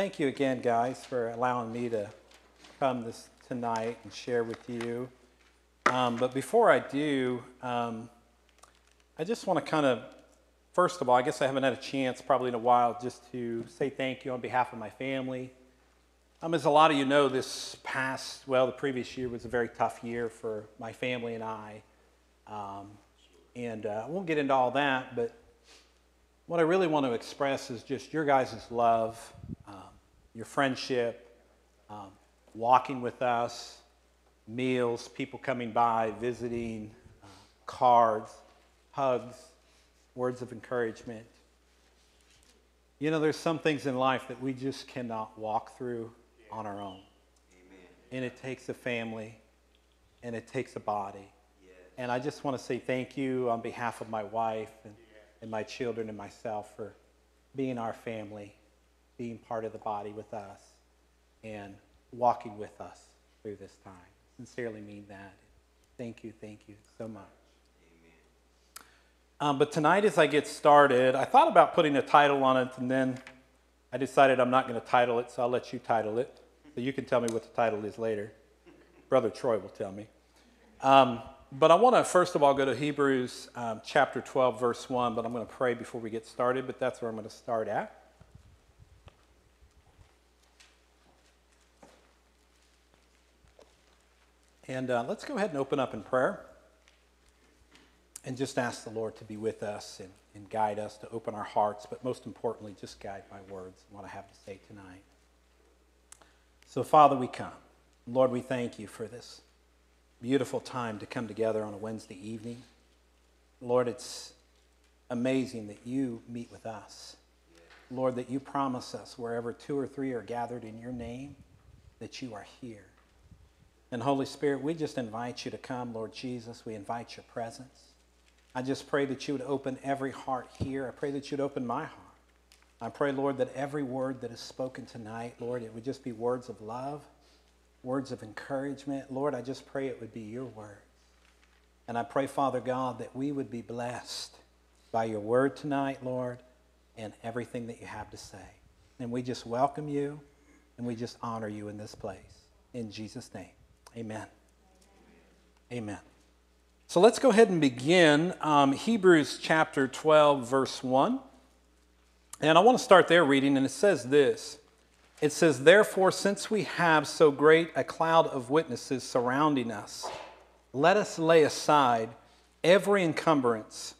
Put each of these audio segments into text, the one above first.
Thank you again, guys, for allowing me to come tonight and share with you. But before I do, I just want to kind of, first of all, I guess I haven't had a chance probably in a while just to say thank you on behalf of my family. As a lot of you know, the previous year was a very tough year for my family and I. I won't get into all that, but what I really want to express is just your guys' love, your friendship, walking with us, meals, people coming by, visiting, cards, hugs, words of encouragement. You know, there's some things in life that we just cannot walk through on our own. Amen. And it takes a family, and it takes a body. Yes. And I just want to say thank you on behalf of my wife and my children and myself for being our family, being part of the body with us, and walking with us through this time. Sincerely mean that. Thank you so much. Amen. But tonight as I get started, I thought about putting a title on it, and then I decided I'm not going to title it, so I'll let you title it. So you can tell me what the title is later. Brother Troy will tell me. But I want to, first of all, go to Hebrews chapter 12, verse 1, but I'm going to pray before we get started, but that's where I'm going to start at. And let's go ahead and open up in prayer and just ask the Lord to be with us and guide us, to open our hearts, but most importantly, just guide my words and what I have to say tonight. So, Father, we come. Lord, we thank you for this beautiful time to come together on a Wednesday evening. Lord, it's amazing that you meet with us. Lord, that you promise us wherever two or three are gathered in your name, that you are here. And Holy Spirit, we just invite you to come, Lord Jesus. We invite your presence. I just pray that you would open every heart here. I pray that you'd open my heart. I pray, Lord, that every word that is spoken tonight, Lord, it would just be words of love, words of encouragement. Lord, I just pray it would be your word. And I pray, Father God, that we would be blessed by your word tonight, Lord, and everything that you have to say. And we just welcome you, and we just honor you in this place. In Jesus' name, amen. Amen. So let's go ahead and begin Hebrews chapter 12, verse 1. And I want to start there reading, and it says this. It says, therefore, since we have so great a cloud of witnesses surrounding us, let us lay aside every encumbrance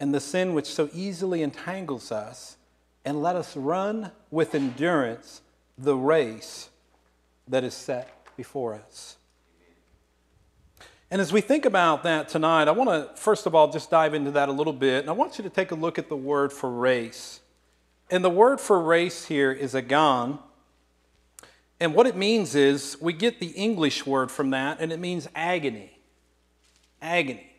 and the sin which so easily entangles us, and let us run with endurance the race that is set before us. And as we think about that tonight, I want to, first of all, just dive into that a little bit. And I want you to take a look at the word for race. And the word for race here is agon. And what it means is, we get the English word from that, and it means agony. Agony.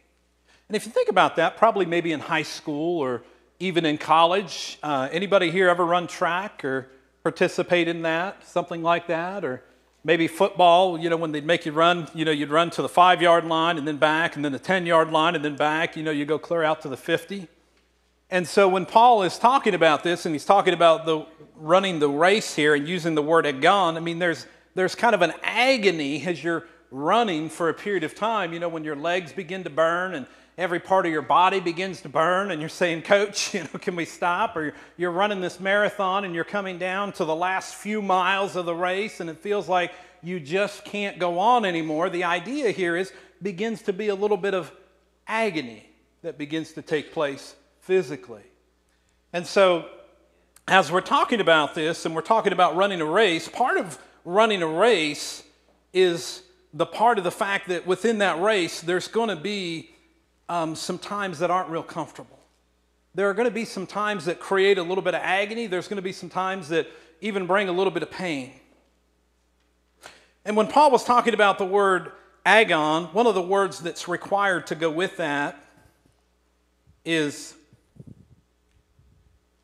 And if you think about that, probably maybe in high school or even in college, anybody here ever run track or participate in that, something like that? Or maybe football, you know, when they'd make you run, you know, you'd run to the 5-yard line and then back, and then the 10-yard line and then back, you know, you go clear out to the 50. And so when Paul is talking about this, and he's talking about the running the race here and using the word agon, I mean, there's kind of an agony as you're running for a period of time, you know, when your legs begin to burn and every part of your body begins to burn, and you're saying, Coach, you know, can we stop? Or you're running this marathon and you're coming down to the last few miles of the race, and it feels like you just can't go on anymore. The idea here is begins to be a little bit of agony that begins to take place physically. And so as we're talking about this and we're talking about running a race, part of running a race is the part of the fact that within that race there's going to be some times that aren't real comfortable. There are going to be some times that create a little bit of agony. There's going to be some times that even bring a little bit of pain. And when Paul was talking about the word agon, one of the words that's required to go with that is,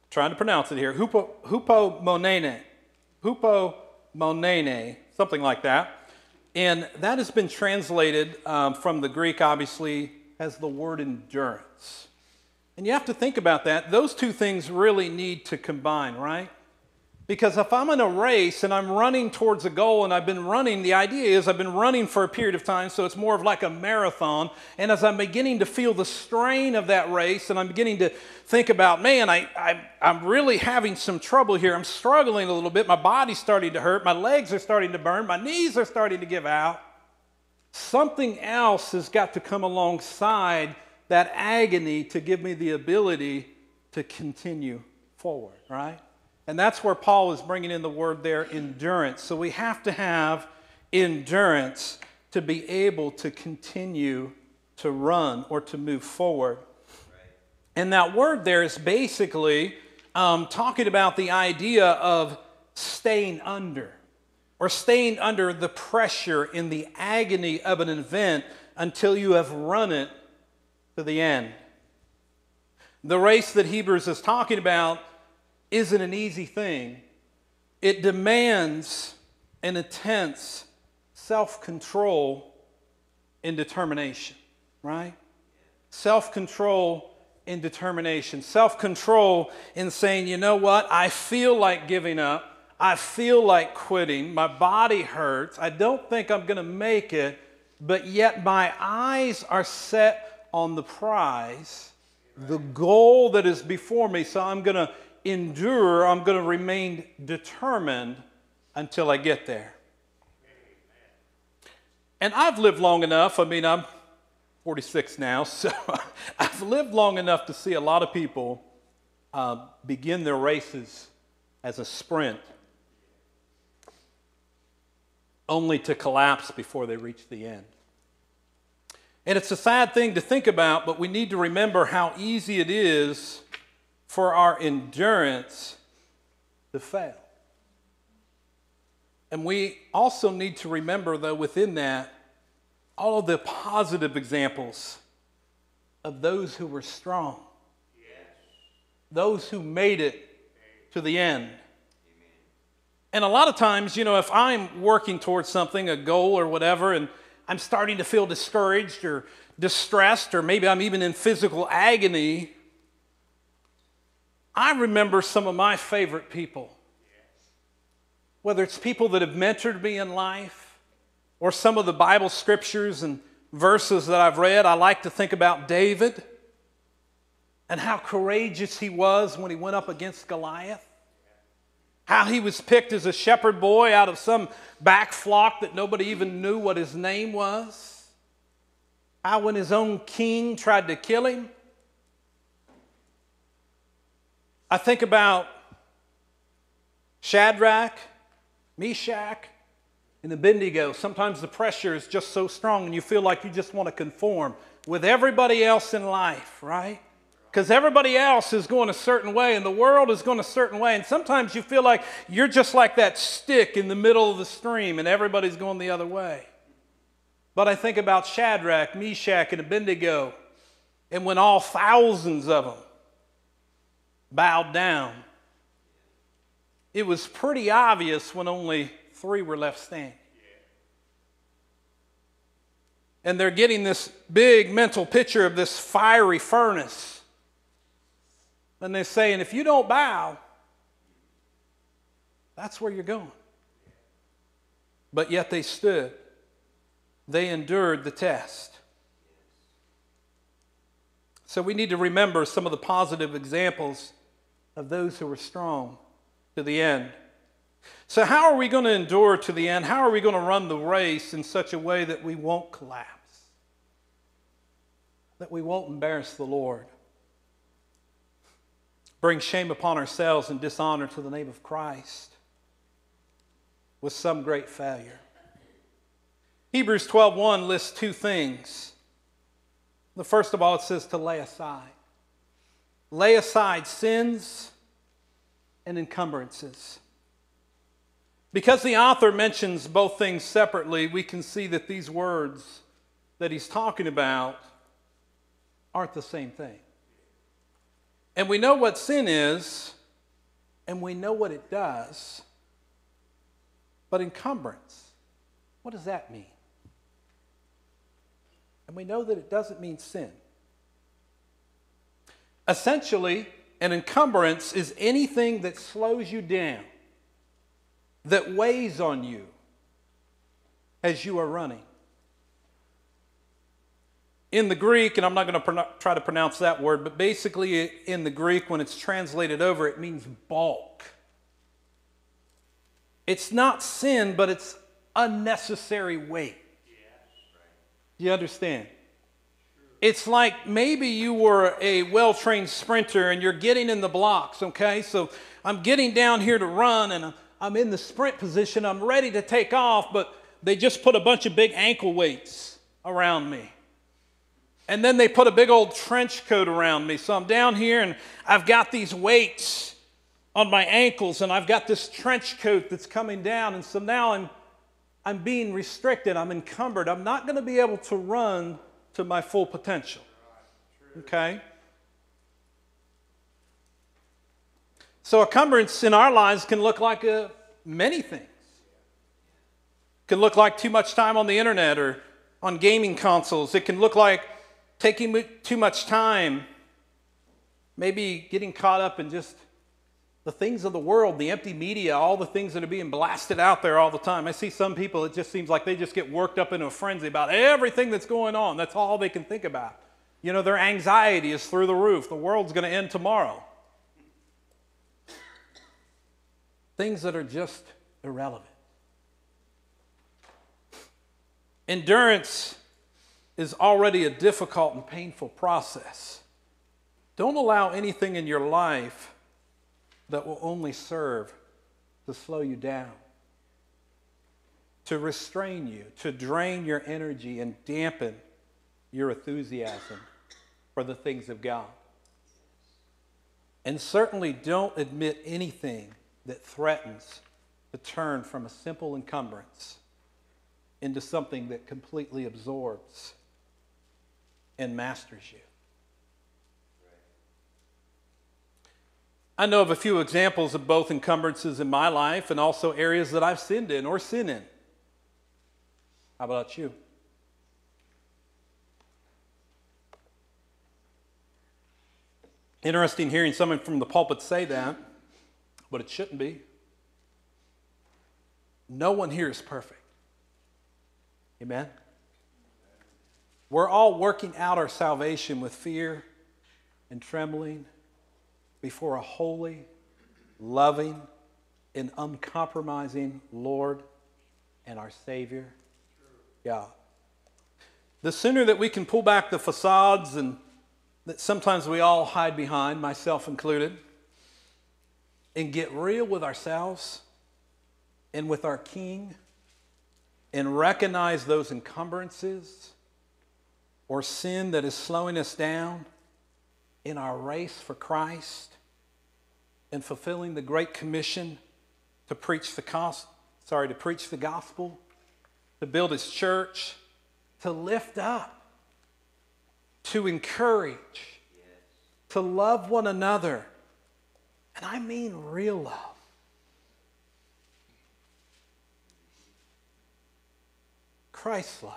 trying to pronounce it here, hupomonene, something like that. And that has been translated from the Greek, obviously, as the word endurance. And you have to think about that. Those two things really need to combine, right? Because if I'm in a race and I'm running towards a goal and I've been running, the idea is I've been running for a period of time, so it's more of like a marathon. And as I'm beginning to feel the strain of that race and I'm beginning to think about, man, I'm really having some trouble here. I'm struggling a little bit. My body's starting to hurt. My legs are starting to burn. My knees are starting to give out. Something else has got to come alongside that agony to give me the ability to continue forward, right? And that's where Paul is bringing in the word there, endurance. So we have to have endurance to be able to continue to run or to move forward. Right. And that word there is basically talking about the idea of staying under or staying under the pressure in the agony of an event until you have run it to the end. The race that Hebrews is talking about isn't an easy thing. It demands an intense self-control and determination, right? Self-control and determination. Self-control in saying, you know what? I feel like giving up. I feel like quitting. My body hurts. I don't think I'm going to make it, but yet my eyes are set on the prize, the goal that is before me, so I'm going to endure, I'm going to remain determined until I get there. And I've lived long enough, I mean, I'm 46 now, so I've lived long enough to see a lot of people begin their races as a sprint, only to collapse before they reach the end. And it's a sad thing to think about, but we need to remember how easy it is for our endurance to fail. And we also need to remember, though, within that, all of the positive examples of those who were strong. Yes. Those who made it to the end. Amen. And a lot of times, you know, if I'm working towards something, a goal or whatever, and I'm starting to feel discouraged or distressed, or maybe I'm even in physical agony, I remember some of my favorite people, whether it's people that have mentored me in life or some of the Bible scriptures and verses that I've read. I like to think about David and how courageous he was when he went up against Goliath, how he was picked as a shepherd boy out of some back flock that nobody even knew what his name was, how when his own king tried to kill him. I think about Shadrach, Meshach, and Abednego. Sometimes the pressure is just so strong and you feel like you just want to conform with everybody else in life, right? Because everybody else is going a certain way and the world is going a certain way. And sometimes you feel like you're just like that stick in the middle of the stream and everybody's going the other way. But I think about Shadrach, Meshach, and Abednego, and when all thousands of them bowed down, it was pretty obvious when only 3 were left standing. And they're getting this big mental picture of this fiery furnace. And they're saying, if you don't bow, that's where you're going. But yet they stood. They endured the test. So we need to remember some of the positive examples of those who were strong to the end. So how are we going to endure to the end? How are we going to run the race in such a way that we won't collapse? That we won't embarrass the Lord? Bring shame upon ourselves and dishonor to the name of Christ with some great failure. Hebrews 12:1 lists 2 things. The first of all, it says to lay aside. Lay aside sins and encumbrances. Because the author mentions both things separately, we can see that these words that he's talking about aren't the same thing. And we know what sin is, and we know what it does. But encumbrance, what does that mean? And we know that it doesn't mean sin. Essentially, an encumbrance is anything that slows you down that weighs on you as you are running. In the Greek, and I'm not going to try to pronounce that word, but basically in the Greek, when it's translated over, it means balk. It's not sin, but it's unnecessary weight. You understand? It's like maybe you were a well-trained sprinter and you're getting in the blocks, okay? So I'm getting down here to run and I'm in the sprint position. I'm ready to take off, but they just put a bunch of big ankle weights around me. And then they put a big old trench coat around me. So I'm down here and I've got these weights on my ankles and I've got this trench coat that's coming down. And so now I'm being restricted. I'm encumbered. I'm not going to be able to run to my full potential. Okay? So a cumbrance in our lives can look like many things. It can look like too much time on the internet or on gaming consoles. It can look like taking too much time, maybe getting caught up in just the things of the world, the empty media, all the things that are being blasted out there all the time. I see some people, it just seems like they just get worked up into a frenzy about everything that's going on. That's all they can think about. You know, their anxiety is through the roof. The world's going to end tomorrow. Things that are just irrelevant. Endurance is already a difficult and painful process. Don't allow anything in your life that will only serve to slow you down, to restrain you, to drain your energy and dampen your enthusiasm for the things of God. And certainly don't admit anything that threatens to turn from a simple encumbrance into something that completely absorbs and masters you. I know of a few examples of both encumbrances in my life and also areas that I've sinned in or sin in. How about you? Interesting hearing someone from the pulpit say that, but it shouldn't be. No one here is perfect. Amen? We're all working out our salvation with fear and trembling before a holy, loving, and uncompromising Lord and our Savior, God. The sooner that we can pull back the facades and that sometimes we all hide behind, myself included, and get real with ourselves and with our King and recognize those encumbrances or sin that is slowing us down in our race for Christ and fulfilling the Great Commission to preach the gospel, to build His church, to lift up, to encourage, yes, to love one another. And I mean real love. Christ's love.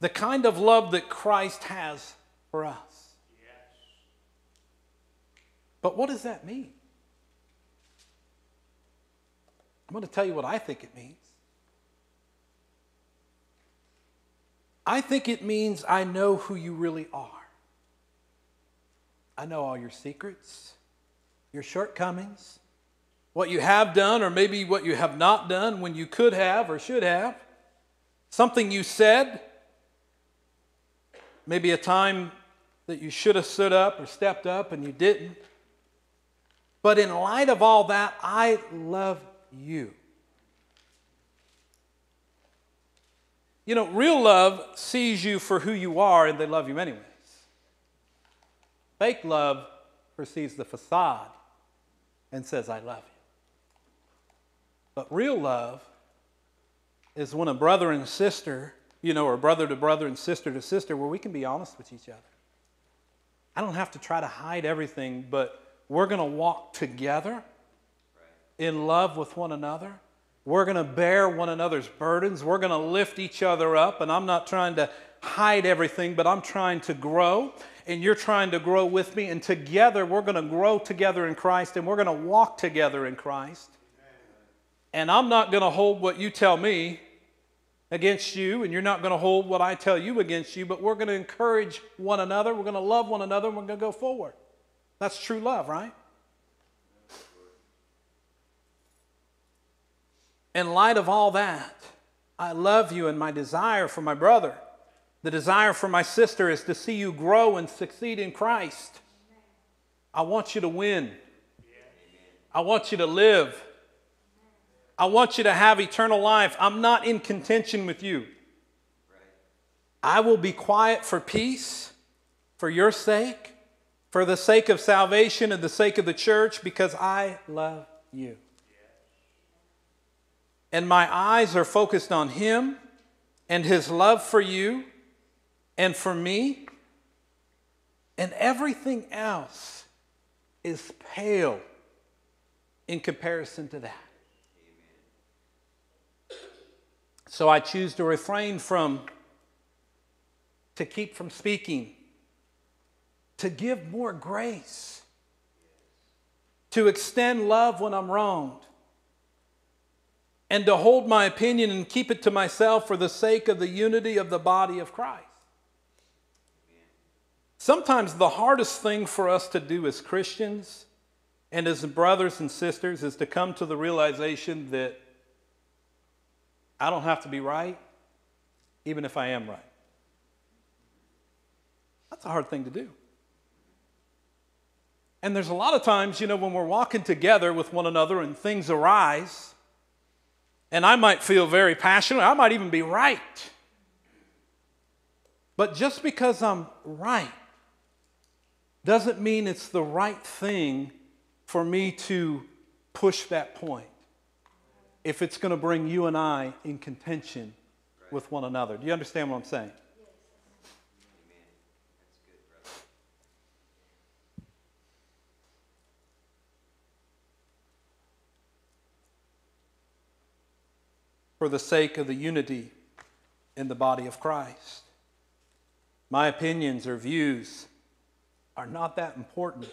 The kind of love that Christ has for us. But what does that mean? I'm going to tell you what I think it means. I think it means I know who you really are. I know all your secrets, your shortcomings, what you have done or maybe what you have not done when you could have or should have, something you said, maybe a time that you should have stood up or stepped up and you didn't. But in light of all that, I love you. You know, real love sees you for who you are and they love you anyways. Fake love perceives the facade and says, I love you. But real love is when a brother and sister, you know, or brother to brother and sister to sister, where we can be honest with each other. I don't have to try to hide everything, but we're going to walk together in love with one another. We're going to bear one another's burdens. We're going to lift each other up. And I'm not trying to hide everything, but I'm trying to grow. And you're trying to grow with me. And together, we're going to grow together in Christ. And we're going to walk together in Christ. and I'm not going to hold what you tell me against you, and you're not going to hold what I tell you against you, but we're going to encourage one another, we're going to love one another, and we're going to go forward. That's true love, right? In light of all that, I love you, and my desire for my brother, the desire for my sister, is to see you grow and succeed in Christ. I want you to win. I want you to live. I want you to have eternal life. I'm not in contention with you. I will be quiet for peace, for your sake, for the sake of salvation and the sake of the church, because I love you. And my eyes are focused on him and his love for you and for me, and everything else is pale in comparison to that. So I choose to refrain from, to keep from speaking, to give more grace, to extend love when I'm wronged, and to hold my opinion and keep it to myself for the sake of the unity of the body of Christ. Sometimes the hardest thing for us to do as Christians and as brothers and sisters is to come to the realization that I don't have to be right, even if I am right. That's a hard thing to do. And there's a lot of times, you know, when we're walking together with one another and things arise, and I might feel very passionate, I might even be right. But just because I'm right doesn't mean it's the right thing for me to push that point, if it's going to bring you and I in contention with one another. Do you understand what I'm saying? Yes. Amen. That's good, brother. For the sake of the unity in the body of Christ, my opinions or views are not that important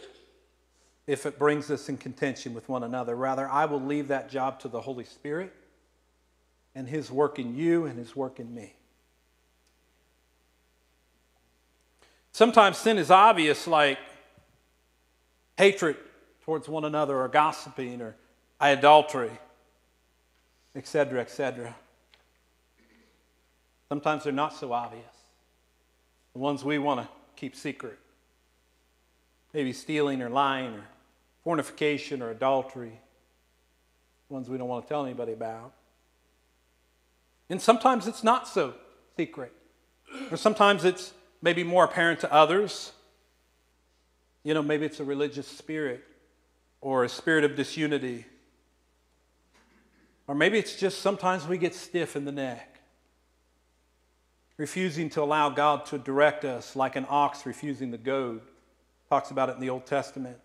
if it brings us in contention with one another. Rather, I will leave that job to the Holy Spirit and his work in you and his work in me. Sometimes sin is obvious, like hatred towards one another or gossiping or adultery, etc., etc. Sometimes they're not so obvious, the ones we want to keep secret. Maybe stealing or lying or fornication or adultery, ones we don't want to tell anybody about. And sometimes it's not so secret. Or sometimes it's maybe more apparent to others. You know, maybe it's a religious spirit or a spirit of disunity. Or maybe it's just sometimes we get stiff in the neck, refusing to allow God to direct us, like an ox refusing the goad. Talks about it in the Old Testament,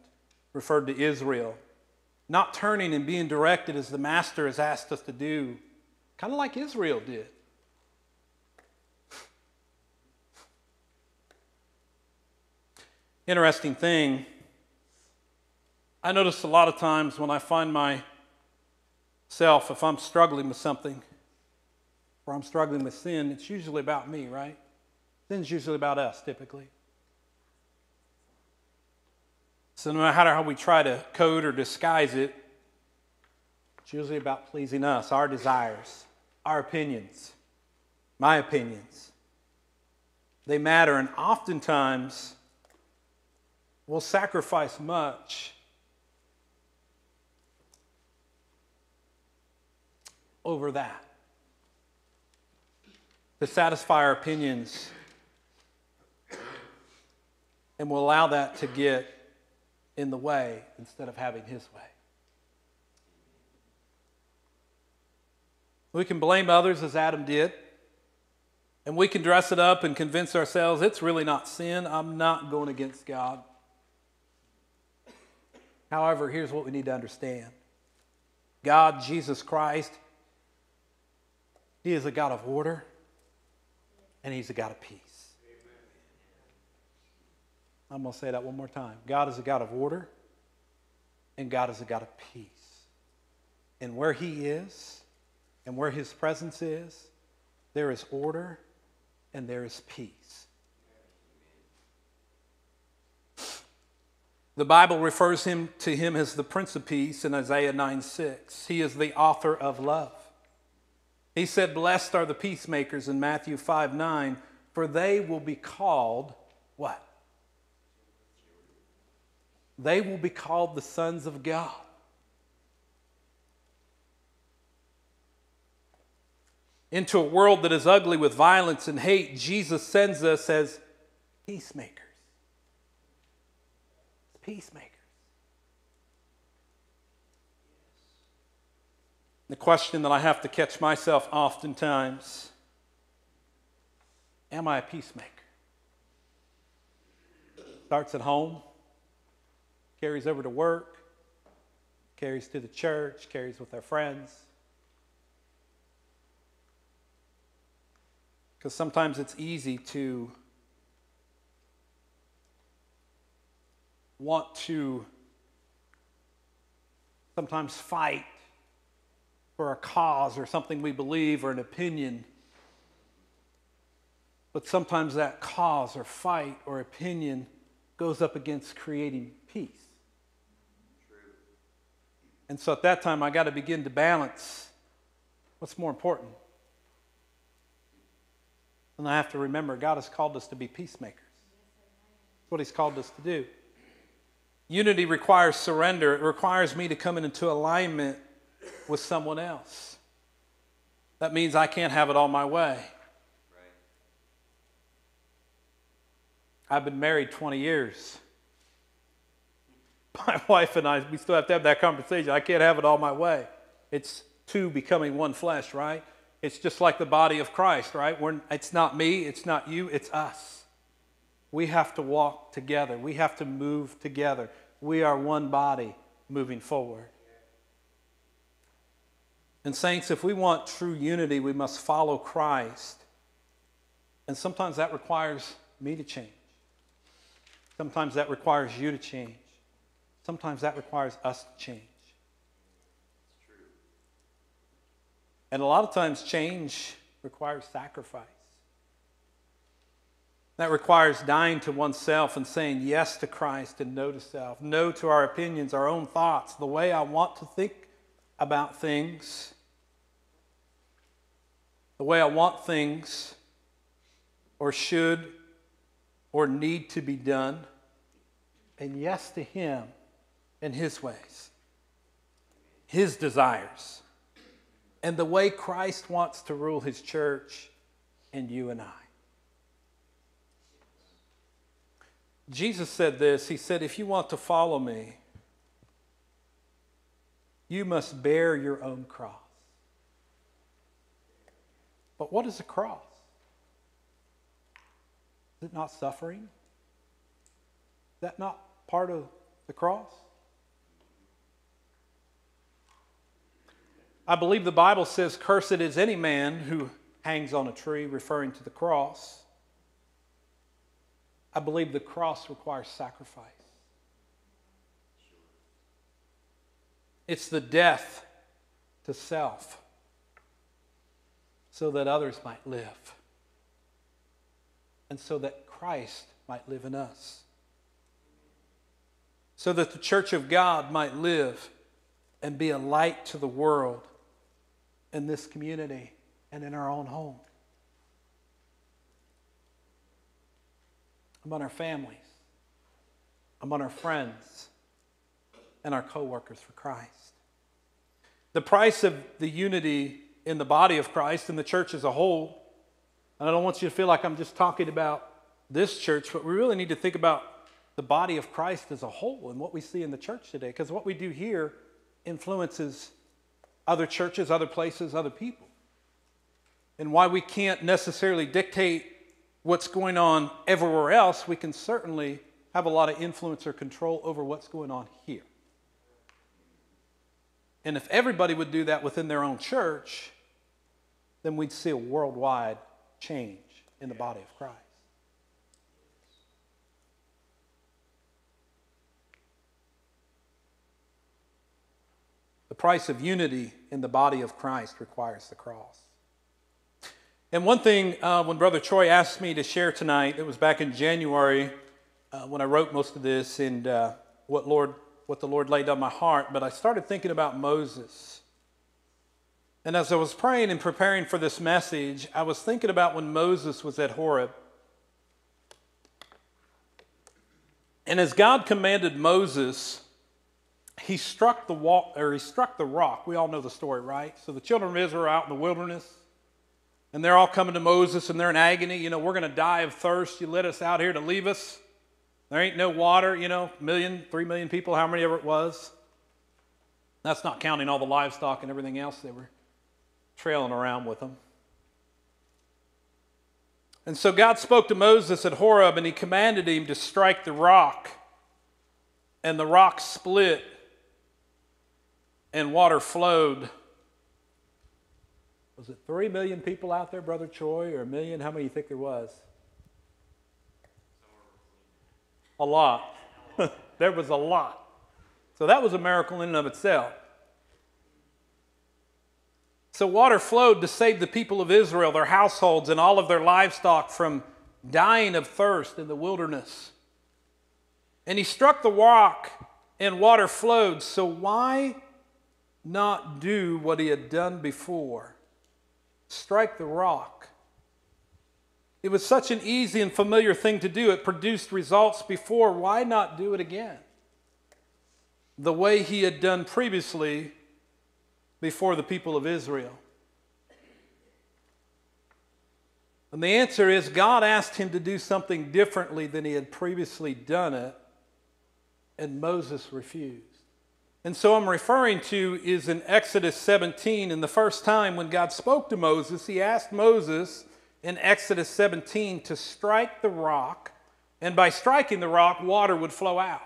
referred to Israel. Not turning and being directed as the master has asked us to do, kind of like Israel did. Interesting thing, I notice a lot of times when I find myself, if I'm struggling with something, or I'm struggling with sin, it's usually about me, right? Sin's usually about us, typically. So no matter how we try to code or disguise it, it's usually about pleasing us, our desires, our opinions, my opinions. They matter, and oftentimes we'll sacrifice much over that to satisfy our opinions, and we'll allow that to get in the way instead of having his way. We can blame others as Adam did, and we can dress it up and convince ourselves it's really not sin. I'm not going against God. However, here's what we need to understand. God, Jesus Christ, he is a God of order, and he's a God of peace. I'm going to say that one more time. God is a God of order, and God is a God of peace. And where he is and where his presence is, there is order and there is peace. The Bible refers to him as the Prince of Peace in Isaiah 9:6. He is the author of love. He said, blessed are the peacemakers in Matthew 5:9, for they will be called what? They will be called the sons of God. Into a world that is ugly with violence and hate, Jesus sends us as peacemakers. Peacemakers. The question that I have to catch myself oftentimes, am I a peacemaker? Starts at home, carries over to work, carries to the church, carries with our friends. Because sometimes it's easy to want to sometimes fight for a cause or something we believe or an opinion. But sometimes that cause or fight or opinion goes up against creating peace. True. And so at that time, I got to begin to balance what's more important. And I have to remember, God has called us to be peacemakers. That's what he's called us to do. Unity requires surrender. It requires me to come into alignment with someone else. That means I can't have it all my way. Right. I've been married 20 years. My wife and I, we still have to have that conversation. I can't have it all my way. It's two becoming one flesh, right? It's just like the body of Christ, right? It's not me, it's not you, it's us. We have to walk together. We have to move together. We are one body moving forward. And saints, if we want true unity, we must follow Christ. And sometimes that requires me to change. Sometimes that requires you to change. Sometimes that requires us to change. It's true. And a lot of times change requires sacrifice. That requires dying to oneself and saying yes to Christ and no to self, no to our opinions, our own thoughts, the way I want to think about things, the way I want things or should or need to be done, and yes to him and his ways, his desires, and the way Christ wants to rule his church and you and I. Jesus said this, he said, if you want to follow me, you must bear your own cross. But what is a cross? Is it not suffering? Is that not part of the cross? I believe the Bible says, cursed is any man who hangs on a tree, referring to the cross. I believe the cross requires sacrifice. It's the death to self so that others might live and so that Christ might live in us, so that the church of God might live and be a light to the world in this community and in our own home. Among our families, among our friends, and our co-workers for Christ. The price of the unity in the body of Christ and the church as a whole, and I don't want you to feel like I'm just talking about this church, but we really need to think about the body of Christ as a whole and what we see in the church today, because what we do here influences other churches, other places, other people, and why we can't necessarily dictate what's going on everywhere else, we can certainly have a lot of influence or control over what's going on here. And if everybody would do that within their own church, then we'd see a worldwide change in the body of Christ. The price of unity in the body of Christ requires the cross. And one thing, when Brother Troy asked me to share tonight, it was back in January when I wrote most of this and what the Lord laid on my heart, but I started thinking about Moses. And as I was praying and preparing for this message, I was thinking about when Moses was at Horeb. And as God commanded Moses, he struck the rock. We all know the story, right? So the children of Israel are out in the wilderness, and they're all coming to Moses, and they're in agony. You know, we're going to die of thirst. You let us out here to leave us. There ain't no water, you know, 3 million people, how many ever it was. That's not counting all the livestock and everything else they were trailing around with them. And so God spoke to Moses at Horeb, and he commanded him to strike the rock. And the rock split, and water flowed. Was it 3 million people out there, Brother Troy, or 1 million? How many do you think there was? A lot. There was a lot. So that was a miracle in and of itself. So water flowed to save the people of Israel, their households, and all of their livestock from dying of thirst in the wilderness. And he struck the rock, and water flowed. So why not do what he had done before? Strike the rock. It was such an easy and familiar thing to do. It produced results before. Why not do it again? The way he had done previously before the people of Israel. And the answer is God asked him to do something differently than he had previously done it, and Moses refused. And so I'm referring to is in Exodus 17, and the first time when God spoke to Moses, he asked Moses in Exodus 17 to strike the rock, and by striking the rock, water would flow out.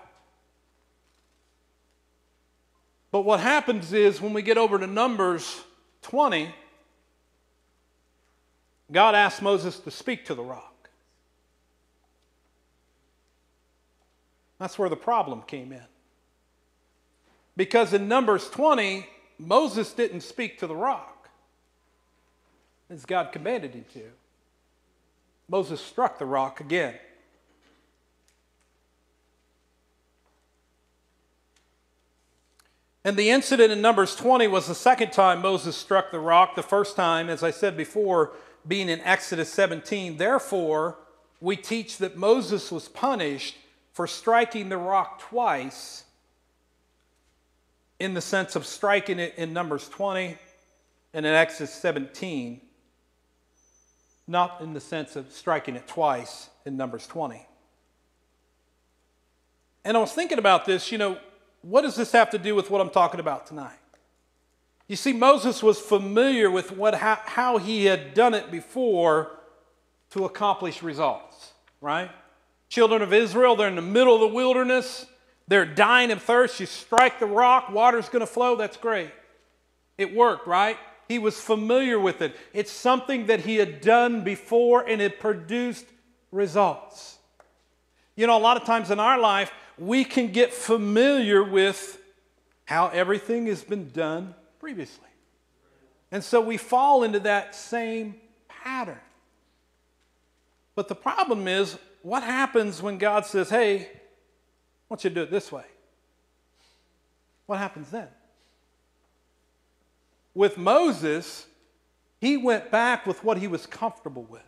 But what happens is when we get over to Numbers 20, God asked Moses to speak to the rock. That's where the problem came in. Because in Numbers 20, Moses didn't speak to the rock as God commanded him to. Moses struck the rock again. And the incident in Numbers 20 was the second time Moses struck the rock. The first time, as I said before, being in Exodus 17. Therefore, we teach that Moses was punished for striking the rock twice, in the sense of striking it in Numbers 20 and in Exodus 17, not in the sense of striking it twice in Numbers 20. And I was thinking about this, you know, what does this have to do with what I'm talking about tonight? You see, Moses was familiar with how he had done it before to accomplish results, right? Children of Israel, they're in the middle of the wilderness. They're dying of thirst. You strike the rock, water's going to flow. That's great. It worked, right? He was familiar with it. It's something that he had done before, and it produced results. You know, a lot of times in our life, we can get familiar with how everything has been done previously. And so we fall into that same pattern. But the problem is, what happens when God says, hey, I want you to do it this way? What happens then? With Moses, he went back with what he was comfortable with,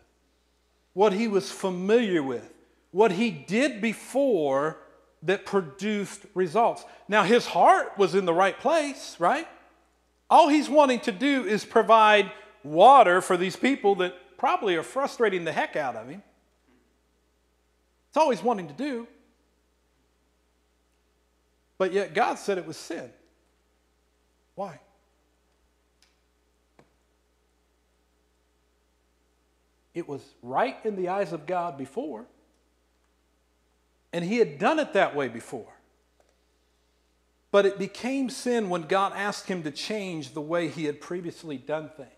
what he was familiar with, what he did before that produced results. Now, his heart was in the right place, right? All he's wanting to do is provide water for these people that probably are frustrating the heck out of him. It's all he's wanting to do. But yet God said it was sin. Why? It was right in the eyes of God before. And he had done it that way before. But it became sin when God asked him to change the way he had previously done things.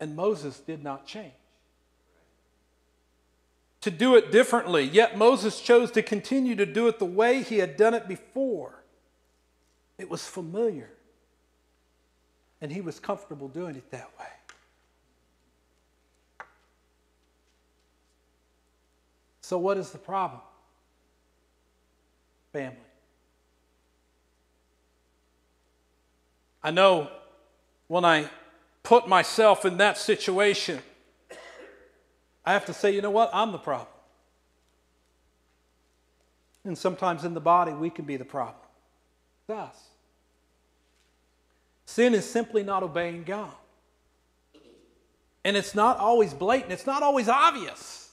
And Moses did not change. To do it differently, yet Moses chose to continue to do it the way he had done it before. It was familiar. And he was comfortable doing it that way. So what is the problem? Family. I know when I put myself in that situation, I have to say, you know what? I'm the problem. And sometimes in the body, we can be the problem. It's us. Sin is simply not obeying God. And it's not always blatant. It's not always obvious.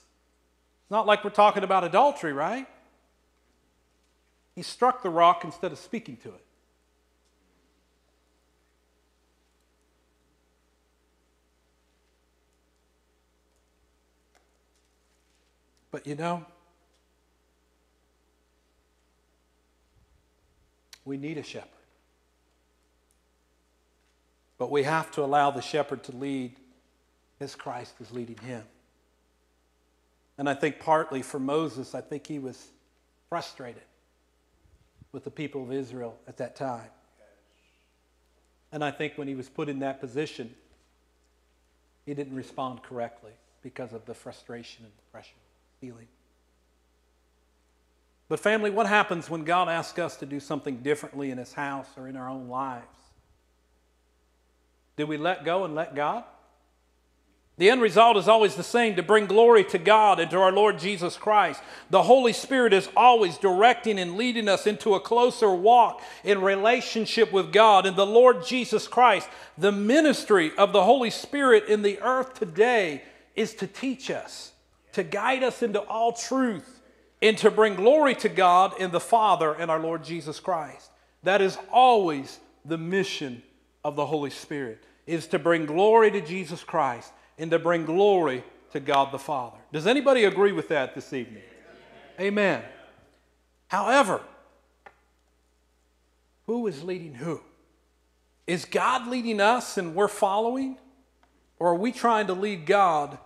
It's not like we're talking about adultery, right? He struck the rock instead of speaking to it. But you know, we need a shepherd. But we have to allow the shepherd to lead as Christ is leading him. And I think partly for Moses, I think he was frustrated with the people of Israel at that time. And I think when he was put in that position, he didn't respond correctly because of the frustration and depression feeling. But family, what happens when God asks us to do something differently in his house or in our own lives? Do we let go and let God? The end result is always the same, to bring glory to God and to our Lord Jesus Christ. The Holy Spirit is always directing and leading us into a closer walk in relationship with God and the Lord Jesus Christ. The ministry of the Holy Spirit in the earth today is to teach us, to guide us into all truth, and to bring glory to God and the Father and our Lord Jesus Christ. That is always the mission of the Holy Spirit, is to bring glory to Jesus Christ and to bring glory to God the Father. Does anybody agree with that this evening? Amen. However, who is leading who? Is God leading us and we're following? Or are we trying to lead God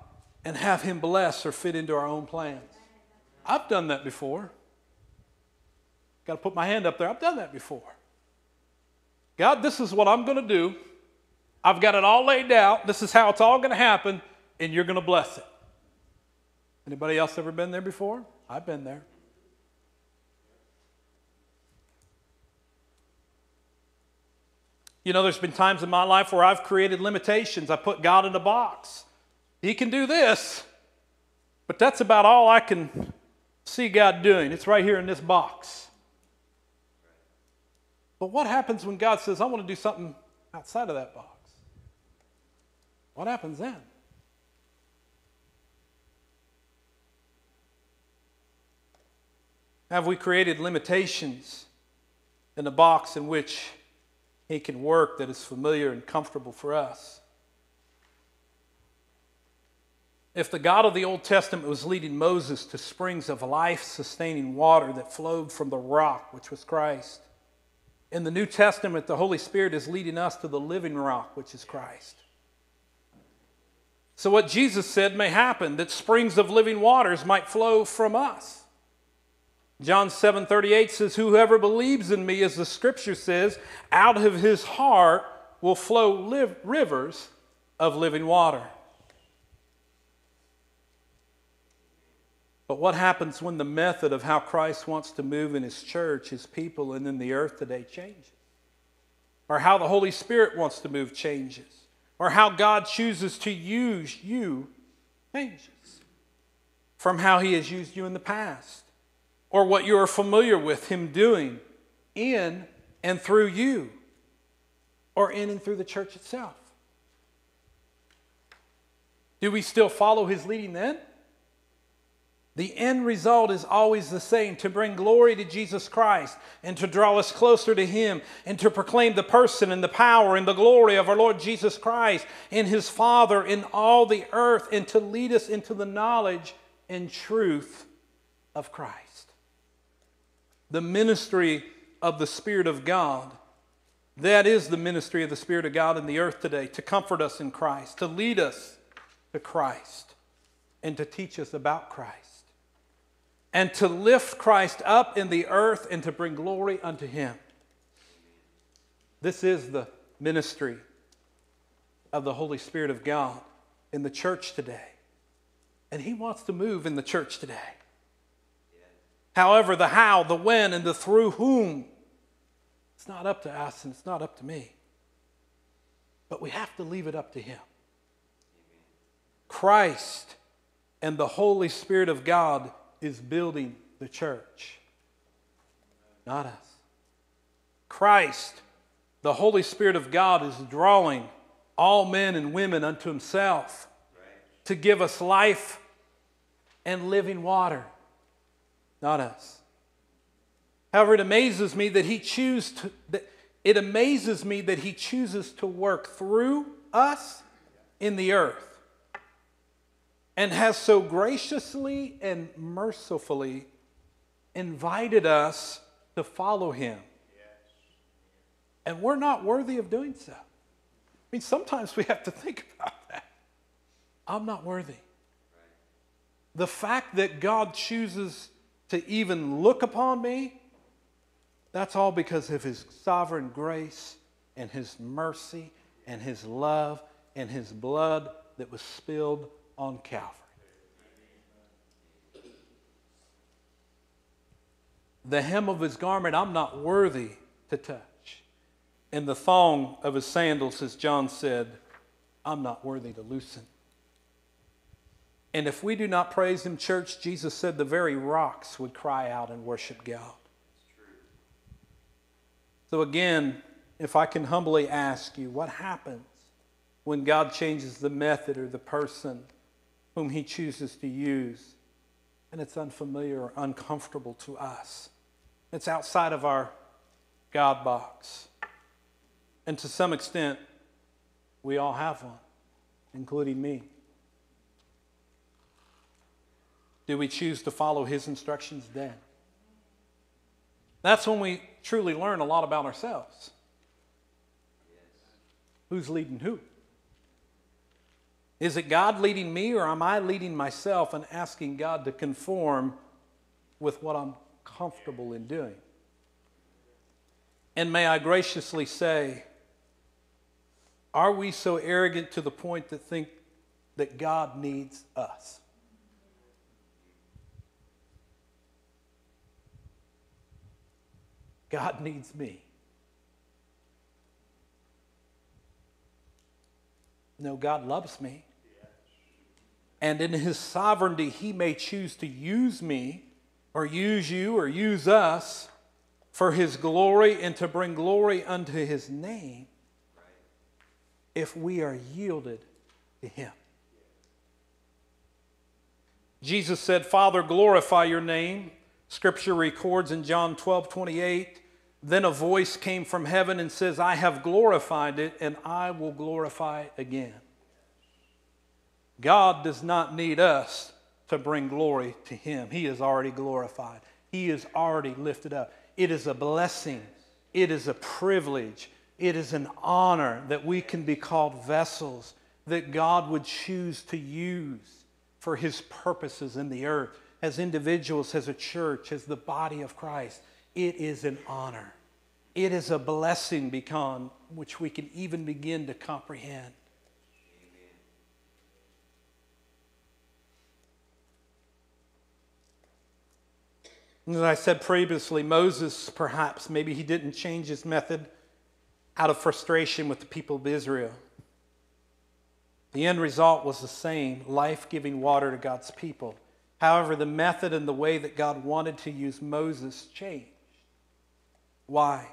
and have him bless or fit into our own plans? I've done that before. Got to put my hand up there. I've done that before. God, this is what I'm going to do. I've got it all laid out. This is how it's all going to happen, and you're going to bless it. Anybody else ever been there before? I've been there. You know, there's been times in my life where I've created limitations. I put God in a box. He can do this, but that's about all I can see God doing. It's right here in this box. But what happens when God says, I want to do something outside of that box? What happens then? Have we created limitations in a box in which he can work that is familiar and comfortable for us? If the God of the Old Testament was leading Moses to springs of life-sustaining water that flowed from the rock, which was Christ, in the New Testament, the Holy Spirit is leading us to the living rock, which is Christ. So what Jesus said may happen, that springs of living waters might flow from us. John 7:38 says, whoever believes in me, as the Scripture says, out of his heart will flow rivers of living water. But what happens when the method of how Christ wants to move in his church, his people, and in the earth today changes? Or how the Holy Spirit wants to move changes? Or how God chooses to use you changes from how he has used you in the past? Or what you are familiar with him doing in and through you? Or in and through the church itself? Do we still follow his leading then? The end result is always the same, to bring glory to Jesus Christ and to draw us closer to him and to proclaim the person and the power and the glory of our Lord Jesus Christ and his Father in all the earth, and to lead us into the knowledge and truth of Christ. The ministry of the Spirit of God, that is the ministry of the Spirit of God in the earth today, to comfort us in Christ, to lead us to Christ, and to teach us about Christ, and to lift Christ up in the earth and to bring glory unto him. This is the ministry of the Holy Spirit of God in the church today. And He wants to move in the church today. However, the how, the when, and the through whom, it's not up to us and it's not up to me. But we have to leave it up to Him. Christ and the Holy Spirit of God is building the church, not us. Christ, the Holy Spirit of God, is drawing all men and women unto Himself to give us life and living water, not us. However, it amazes me that He chooses to work through us in the earth, and has so graciously and mercifully invited us to follow Him. Yes. And we're not worthy of doing so. I mean, sometimes we have to think about that. I'm not worthy. Right. The fact that God chooses to even look upon me, that's all because of His sovereign grace and His mercy and His love and His blood that was spilled on Calvary. The hem of His garment I'm not worthy to touch, and the thong of His sandals, as John said, I'm not worthy to loosen. And if we do not praise Him, church, Jesus said the very rocks would cry out and worship God. So again, if I can humbly ask you, what happens when God changes the method or the person whom He chooses to use, and it's unfamiliar or uncomfortable to us? It's outside of our God box. And to some extent, we all have one, including me. Do we choose to follow His instructions then? That's when we truly learn a lot about ourselves. Who's leading who? Is it God leading me, or am I leading myself and asking God to conform with what I'm comfortable in doing? And may I graciously say, are we so arrogant to the point that think that God needs us? God needs me. No, God loves me. And in His sovereignty, He may choose to use me or use you or use us for His glory and to bring glory unto His name if we are yielded to Him. Jesus said, Father, glorify your name. Scripture records in John 12:28, then a voice came from heaven and says, I have glorified it and I will glorify it again. God does not need us to bring glory to Him. He is already glorified. He is already lifted up. It is a blessing. It is a privilege. It is an honor that we can be called vessels that God would choose to use for His purposes in the earth, as individuals, as a church, as the body of Christ. It is an honor. It is a blessing beyond which we can even begin to comprehend. Amen. As I said previously, Moses, perhaps, maybe he didn't change his method out of frustration with the people of Israel. The end result was the same, life-giving water to God's people. However, the method and the way that God wanted to use Moses changed. Why?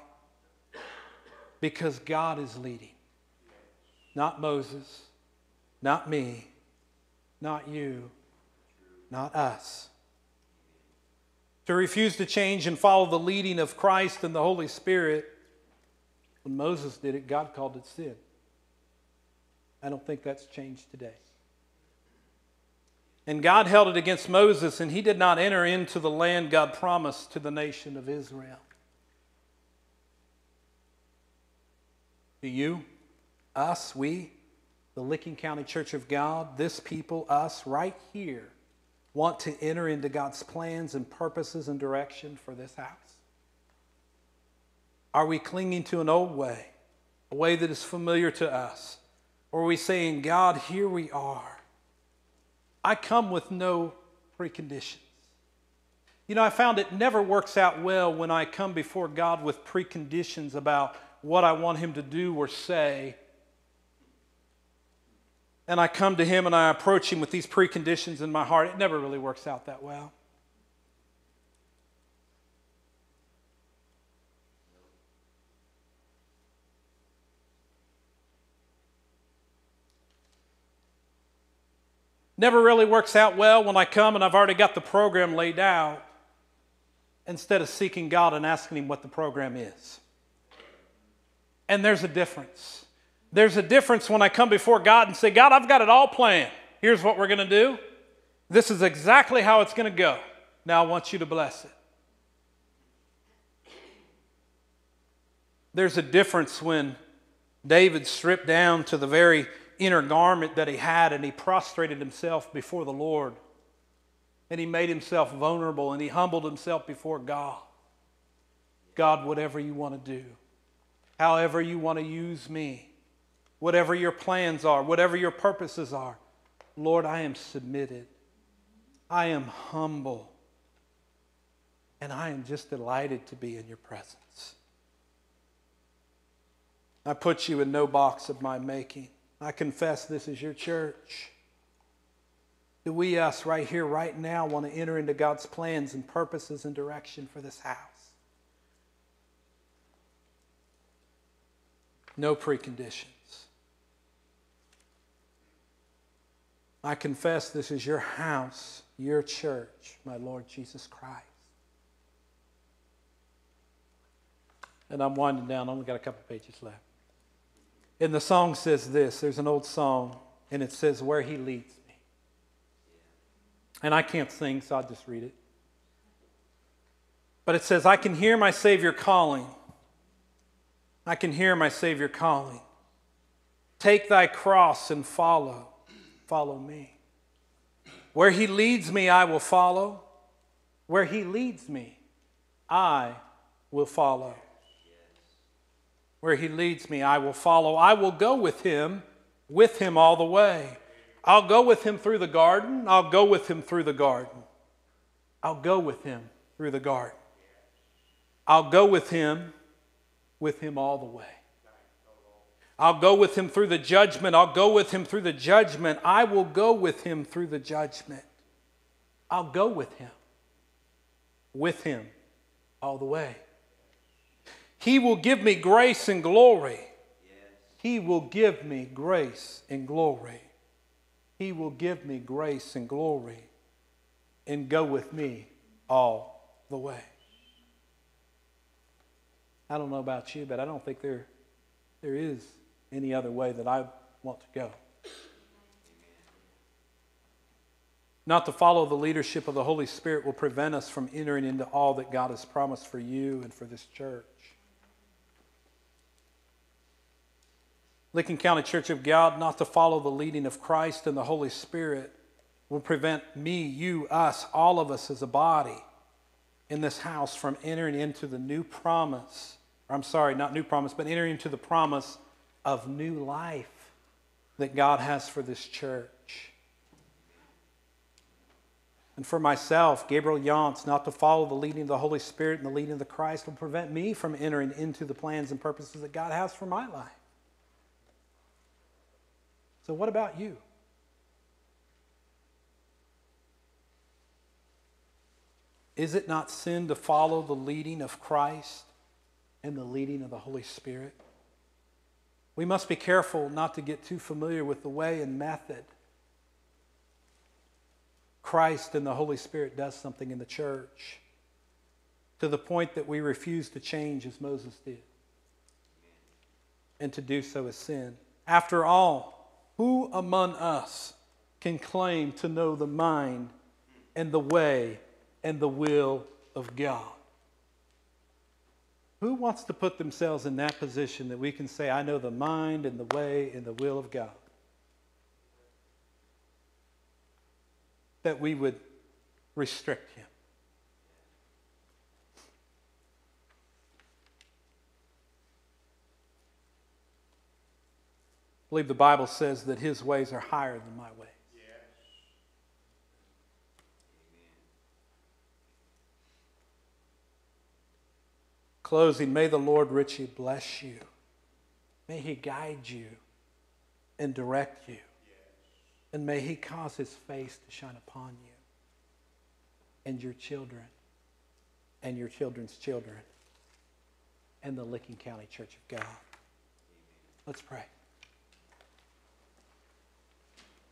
Because God is leading. Not Moses, not me, not you, not us. To refuse to change and follow the leading of Christ and the Holy Spirit, when Moses did it, God called it sin. I don't think that's changed today. And God held it against Moses, and he did not enter into the land God promised to the nation of Israel. Do you, us, we, the Licking County Church of God, this people, us, right here, want to enter into God's plans and purposes and direction for this house? Are we clinging to an old way a way that is familiar to us? Or are we saying, God, here we are. I come with no preconditions. You know, I found it never works out well when I come before God with preconditions about what I want Him to do or say. And I come to Him and I approach Him with these preconditions in my heart. It never really works out that well. Never really works out well when I come and I've already got the program laid out instead of seeking God and asking Him what the program is. And there's a difference. There's a difference when I come before God and say, God, I've got it all planned. Here's what we're going to do. This is exactly how it's going to go. Now I want you to bless it. There's a difference when David stripped down to the very inner garment that he had, and he prostrated himself before the Lord, and he made himself vulnerable, and he humbled himself before God. God, whatever you want to do, however you want to use me, whatever your plans are, whatever your purposes are, Lord, I am submitted. I am humble, and I am just delighted to be in your presence. I put you in no box of my making. I confess this is your church. Do we, us, right here, right now, want to enter into God's plans and purposes and direction for this house? No preconditions. I confess this is your house, your church, my Lord Jesus Christ. And I'm winding down. I've only got a couple pages left. And the song says this. There's an old song, and it says, where He leads me. And I can't sing, so I'll just read it. But it says, I can hear my Savior calling. I can hear my Savior calling. Take thy cross and follow. Follow me. Where He leads me, I will follow. Where He leads me, I will follow. Where He leads me, I will follow. I will go with Him all the way. I'll go with Him through the garden. I'll go with Him through the garden. I'll go with Him through the garden. I'll go with Him all the way. I'll go with Him through the judgment. I'll go with Him through the judgment. I will go with Him through the judgment. I'll go with Him all the way. He will give me grace and glory. He will give me grace and glory. He will give me grace and glory and go with me all the way. I don't know about you, but I don't think there is any other way that I want to go. Not to follow the leadership of the Holy Spirit will prevent us from entering into all that God has promised for you and for this church. Licking County Church of God, not to follow the leading of Christ and the Holy Spirit will prevent me, you, us, all of us as a body in this house from entering into the new promise. Or I'm sorry, not new promise, but entering into the promise of new life that God has for this church. And for myself, Gabriel Yontz, not to follow the leading of the Holy Spirit and the leading of the Christ will prevent me from entering into the plans and purposes that God has for my life. So what about you? Is it not sin to follow the leading of Christ and the leading of the Holy Spirit? We must be careful not to get too familiar with the way and method Christ and the Holy Spirit does something in the church to the point that we refuse to change as Moses did. And to do so is sin. After all, who among us can claim to know the mind and the way and the will of God? Who wants to put themselves in that position that we can say, I know the mind and the way and the will of God? That we would restrict Him. I believe the Bible says that his ways are higher than my ways. Yes. Closing, may the Lord richly bless you. May he guide you and direct you. Yes. And may he cause his face to shine upon you and your children and your children's children and the Licking County Church of God. Amen. Let's pray.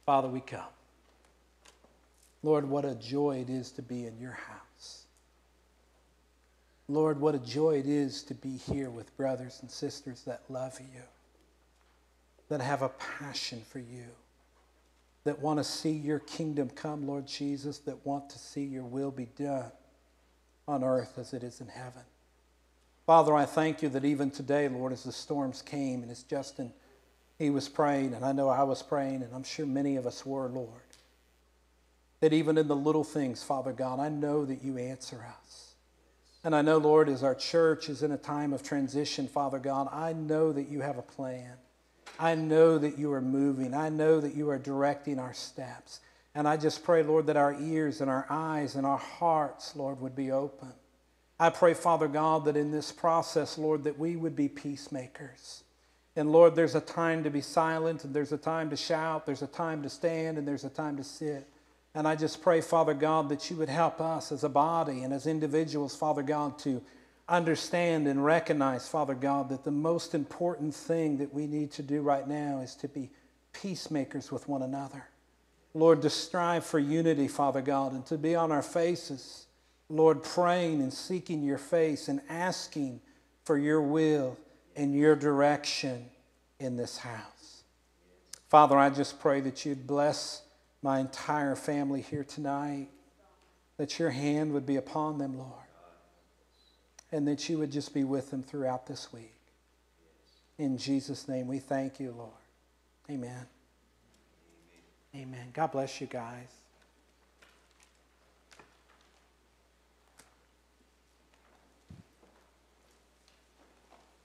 Father, we come. Lord, what a joy it is to be in your house. Lord, what a joy it is to be here with brothers and sisters that love you, that have a passion for you, that want to see your kingdom come, Lord Jesus, that want to see your will be done on earth as it is in heaven. Father, I thank you that even today, Lord, as the storms came and as Justin he was praying, and I know I was praying, and I'm sure many of us were, Lord, that even in the little things, Father God, I know that you answer us. And I know, Lord, as our church is in a time of transition, Father God, I know that you have a plan. I know that you are moving. I know that you are directing our steps. And I just pray, Lord, that our ears and our eyes and our hearts, Lord, would be open. I pray, Father God, that in this process, Lord, that we would be peacemakers. And Lord, there's a time to be silent, and there's a time to shout, there's a time to stand, and there's a time to sit. And I just pray, Father God, that you would help us as a body and as individuals, Father God, to understand and recognize, Father God, that the most important thing that we need to do right now is to be peacemakers with one another. Lord, to strive for unity, Father God, and to be on our faces, Lord, praying and seeking your face and asking for your will in your direction in this house. Father, I just pray that you'd bless my entire family here tonight, that your hand would be upon them, Lord, and that you would just be with them throughout this week. In Jesus' name, we thank you, Lord. Amen. Amen. God bless you guys.